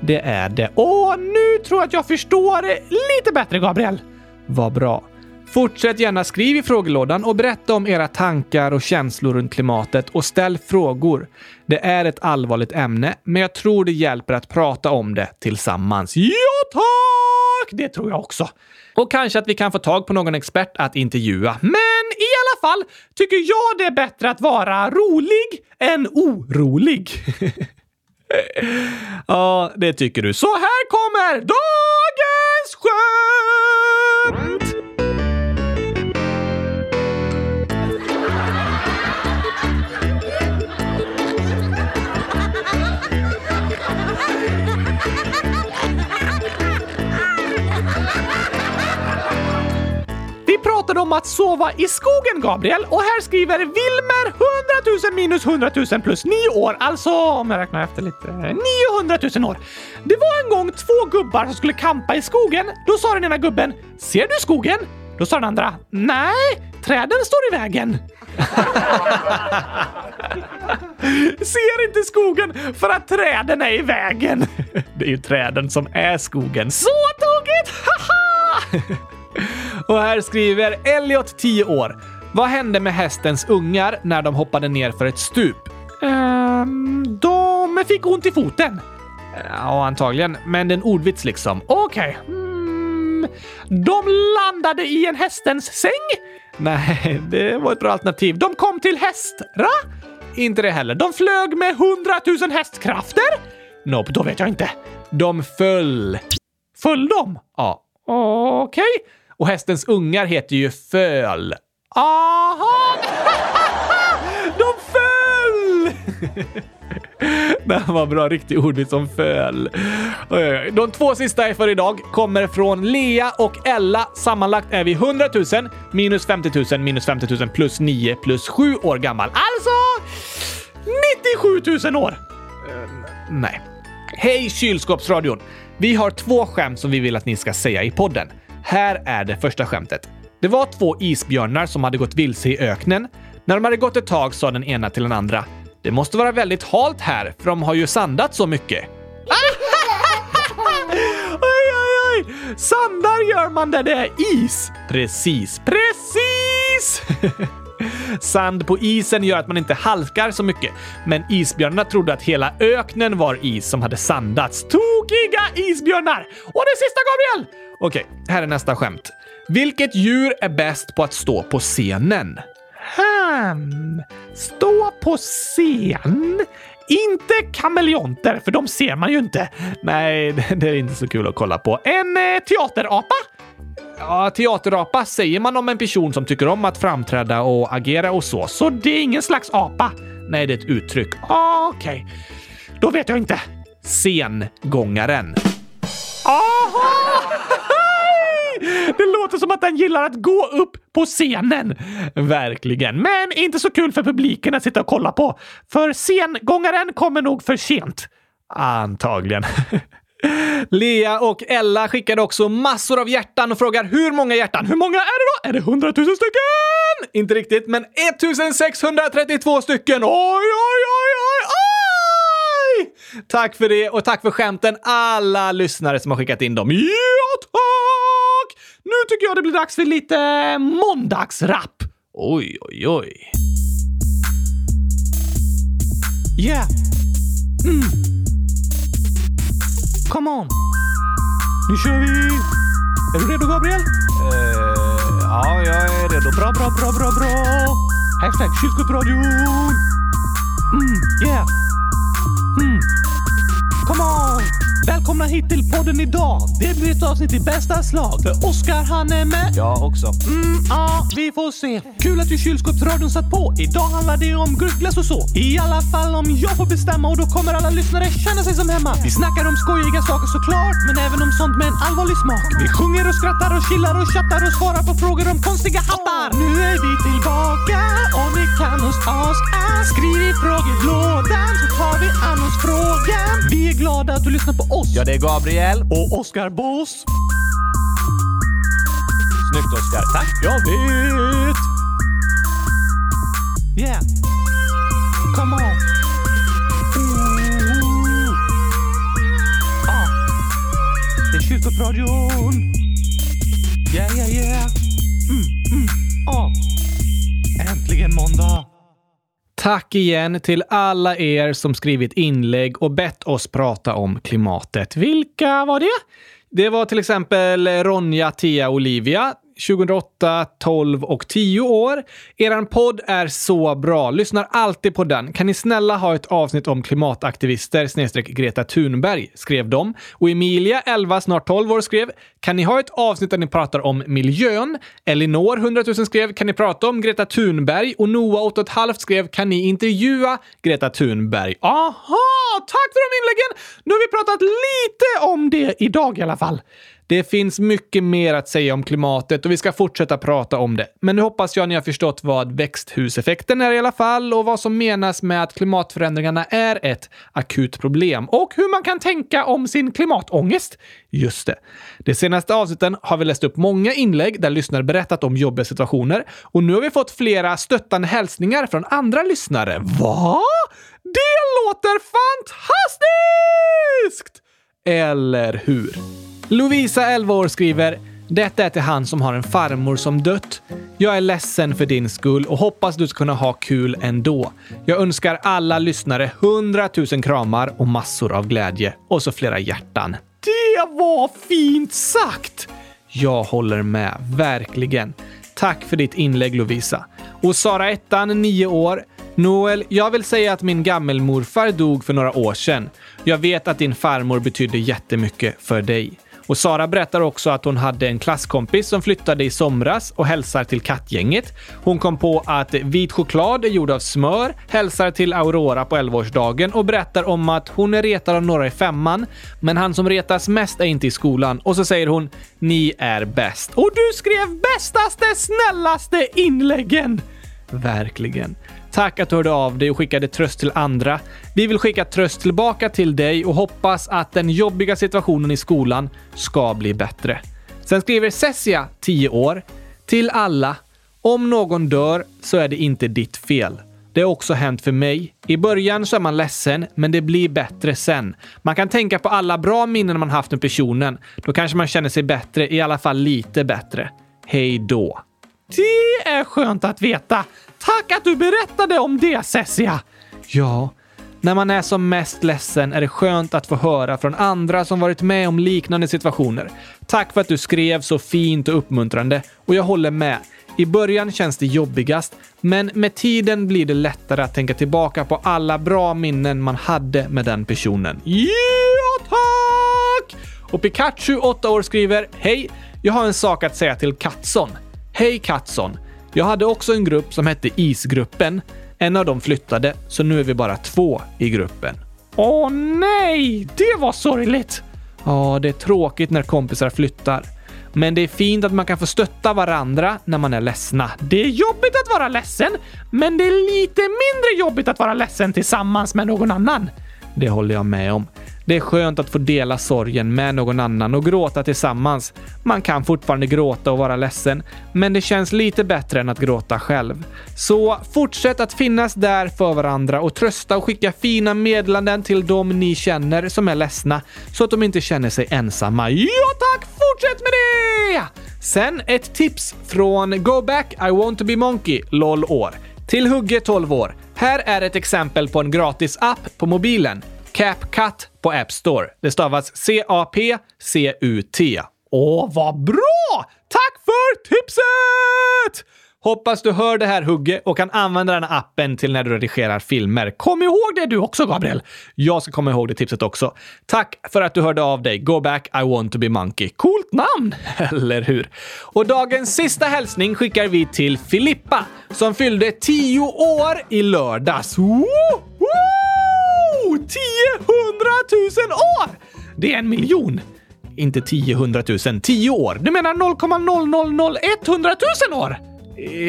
Det är det. Åh, nu tror jag att jag förstår lite bättre, Gabriel. Vad bra. Fortsätt gärna skriv i frågelådan och berätta om era tankar och känslor runt klimatet och ställ frågor. Det är ett allvarligt ämne, men jag tror det hjälper att prata om det tillsammans. Ja tack! Det tror jag också. Och kanske att vi kan få tag på någon expert att intervjua. Men i alla fall tycker jag det är bättre att vara rolig än orolig. Ja, det tycker du. Så här kommer dagens skämt! Vi pratade om att sova i skogen, Gabriel. Och här skriver Wilmer hundratusen minus hundratusen plus nio år. Alltså, om jag räknar efter lite, niohundratusen år. Det var en gång två gubbar som skulle kampa i skogen. Då sa den ena gubben, ser du skogen? Då sa den andra, nej, träden står i vägen. Ser inte skogen för att träden är i vägen. Det är ju träden som är skogen. Så tokigt! Haha! Och här skriver Elliot, tio år. Vad hände med hästens ungar när de hoppade ner för ett stup? Um, de fick ont i foten. Ja, antagligen. Men det är en ordvits liksom. Okej. Okay. Mm, de landade i en hästens säng? Nej, det var ett bra alternativ. De kom till hästra? Inte det heller. De flög med hundratusen hästkrafter? Nope, då vet jag inte. De föll. Föll de? Ja. Okej. Okay. Och hästens ungar heter ju föl. Aha! De föll! Det här var bra, riktig ordvits som föll. De två sista är för idag kommer från Lea och Ella. Sammanlagt är vi hundra tusen minus femtio tusen minus femtio tusen plus nio plus sju år gammal. Alltså nittiosjutusen år. Uh, nej. Hej kylskåpsradion. Vi har två skämt som vi vill att ni ska säga i podden. Här är det första skämtet. Det var två isbjörnar som hade gått vilse i öknen. När de hade gått ett tag sa den ena till den andra: det måste vara väldigt halt här, för de har ju sandat så mycket. Oj, oj, oj. Sandar gör man där det är is. Precis, precis. Sand på isen gör att man inte halkar så mycket. Men isbjörnarna trodde att hela öknen var is som hade sandats. Tokiga isbjörnar. Och det sista, Gabriel. Okej, här är nästa skämt. Vilket djur är bäst på att stå på scenen? Han. Stå på scen. Inte kameleonter, för de ser man ju inte. Nej, det är inte så kul att kolla på. En eh, teaterapa? Ja, teaterapa säger man om en person som tycker om att framträda och agera och så. Så det är ingen slags apa. Nej, det är ett uttryck. Ah, okej, okay. Då vet jag inte. Sengångaren. Aha! Det låter som att den gillar att gå upp på scenen. Verkligen. Men inte så kul för publiken att sitta och kolla på. För sengångaren kommer nog för sent. Antagligen. Lea och Ella skickade också massor av hjärtan och frågar hur många hjärtan. Hur många är det då? Är det hundratusen stycken? Inte riktigt, men ettusensexhundratrettiotvå stycken. Oj, oj, oj, oj, oj! Tack för det och tack för skämten, alla lyssnare som har skickat in dem. Ja, tack! Nu tycker jag det blir dags för lite måndagsrapp. Oj, oj, oj. Yeah. Mm. Come on. Nu kör vi. Är du redo, Gabriel? Uh, ja, jag är redo. Bra, bra, bra, bra, bra. Hashtag kylskåpsradion. Mm, yeah. Mm. Come on! Välkomna hit till podden idag. Det blir ett avsnitt i bästa slag. För Oskar, han är med. Jag också. Mm, ja, vi får se. Kul att du kylskåpsradion satt på. Idag handlar det om gurkglas och så. I alla fall om jag får bestämma. Och då kommer alla lyssnare känna sig som hemma. Vi snackar om skojiga saker såklart, men även om sånt med en allvarlig smak. Vi sjunger och skrattar och chillar och chattar och svarar på frågor om konstiga hattar. Nu är vi tillbaka. Om ni kan oss aska, skriv i frågelådan, så tar vi an oss frågan. Vi är glada att du lyssnar på oss. Ja, det är Gabriel och Oskar Boss. Snyggt, Oskar. Tack, jag vet. Yeah. Come on. Ooh. Ah. Det är kylskåpsradion. Yeah, yeah, yeah. Mm, mm, ah. Äntligen måndag. Tack igen till alla er som skrivit inlägg och bett oss prata om klimatet. Vilka var det? Det var till exempel Ronja, Tia, Olivia. tjugohundraåtta, tolv och tio år. Eran podd är så bra. Lyssnar alltid på den. Kan ni snälla ha ett avsnitt om klimataktivister snedstreck Greta Thunberg, skrev de. Och Emilia, elva, snart tolv år, skrev: kan ni ha ett avsnitt där ni pratar om miljön? Elinor, hundratusen, skrev: kan ni prata om Greta Thunberg? Och Noah, åtta och ett halvt, skrev: kan ni intervjua Greta Thunberg? Aha! Tack för de inläggen! Nu har vi pratat lite om det idag i alla fall. Det finns mycket mer att säga om klimatet och vi ska fortsätta prata om det. Men nu hoppas jag ni har förstått vad växthuseffekten är i alla fall och vad som menas med att klimatförändringarna är ett akut problem och hur man kan tänka om sin klimatångest. Just det. De senaste avsnitten har vi läst upp många inlägg där lyssnare berättat om jobbiga situationer och nu har vi fått flera stöttande hälsningar från andra lyssnare. Va? Det låter fantastiskt! Eller hur? Lovisa, elva år, skriver: Detta är till han som har en farmor som dött. Jag är ledsen för din skull och hoppas du ska kunna ha kul ändå. Jag önskar alla lyssnare hundratusen kramar och massor av glädje. Och så flera hjärtan. Det var fint sagt! Jag håller med, verkligen. Tack för ditt inlägg, Lovisa. Och Sara ettan, nio år. Noel, jag vill säga att min gammelmorfar dog för några år sedan. Jag vet att din farmor betydde jättemycket för dig. Och Sara berättar också att hon hade en klasskompis som flyttade i somras och hälsar till kattgänget. Hon kom på att vit choklad är gjord av smör, hälsar till Aurora på elvaårsdagen och berättar om att hon är retad av några i femman. Men han som retas mest är inte i skolan. Och så säger hon, ni är bäst. Och du skrev bästaste, snällaste inläggen! Verkligen. Tack att du hörde av dig och skickade tröst till andra. Vi vill skicka tröst tillbaka till dig och hoppas att den jobbiga situationen i skolan ska bli bättre. Sen skriver Cessia, tio år, till alla. Om någon dör så är det inte ditt fel. Det har också hänt för mig. I början så är man ledsen, men det blir bättre sen. Man kan tänka på alla bra minnen man haft med personen. Då kanske man känner sig bättre, i alla fall lite bättre. Hej då. Det är skönt att veta. Tack att du berättade om det, Cessia. Ja, när man är som mest ledsen är det skönt att få höra från andra som varit med om liknande situationer. Tack för att du skrev så fint och uppmuntrande. Och jag håller med. I början känns det jobbigast, men med tiden blir det lättare att tänka tillbaka på alla bra minnen man hade med den personen. Ja, tack! Och Pikachu, åtta år, skriver: Hej, jag har en sak att säga till Kattson. Hej Kattson, jag hade också en grupp som hette Isgruppen. En av dem flyttade, så nu är vi bara två i gruppen. Åh nej, det var sorgligt. Ja, det är tråkigt när kompisar flyttar. Men det är fint att man kan få stötta varandra när man är ledsna. Det är jobbigt att vara ledsen, men det är lite mindre jobbigt att vara ledsen tillsammans med någon annan. Det håller jag med om. Det är skönt att få dela sorgen med någon annan och gråta tillsammans. Man kan fortfarande gråta och vara ledsen, men det känns lite bättre än att gråta själv. Så fortsätt att finnas där för varandra och trösta och skicka fina meddelanden till dem ni känner som är ledsna så att de inte känner sig ensamma. Ja tack, fortsätt med det! Sen ett tips från Go Back I Want To Be Monkey, lol år. Till Hugge, tolv år. Här är ett exempel på en gratis app på mobilen. CapCut på App Store. Det stavas C A P C U T. Åh, vad bra! Tack för tipset! Hoppas du hör det här, Hugge, och kan använda den här appen till när du redigerar filmer. Kom ihåg det du också, Gabriel. Jag ska komma ihåg det tipset också. Tack för att du hörde av dig. Go Back I Want To Be Monkey. Coolt namn, eller hur? Och dagens sista hälsning skickar vi till Filippa som fyllde tio år i lördags. Woho! tiohundratusen år! Det är en miljon. Inte tiohundratusen, tio år. Du menar noll komma noll noll noll etthundratusen år?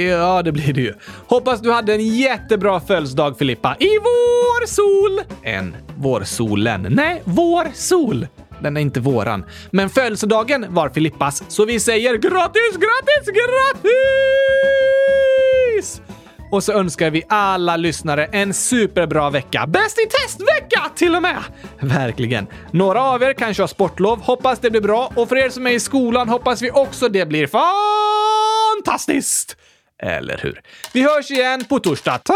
Ja, det blir det ju. Hoppas du hade en jättebra födelsedag, Filippa. I vår sol. En vårsolen. Nej, vår sol. Den är inte våran. Men födelsedagen var Filippas. Så vi säger grattis, grattis, grattis! Och så önskar vi alla lyssnare en superbra vecka. Bäst i testvecka till och med. Verkligen. Några av er kanske har sportlov. Hoppas det blir bra. Och för er som är i skolan hoppas vi också det blir fantastiskt. Eller hur? Vi hörs igen på torsdag. Tack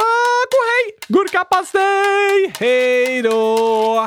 och hej! Gurkapastej! Hej då!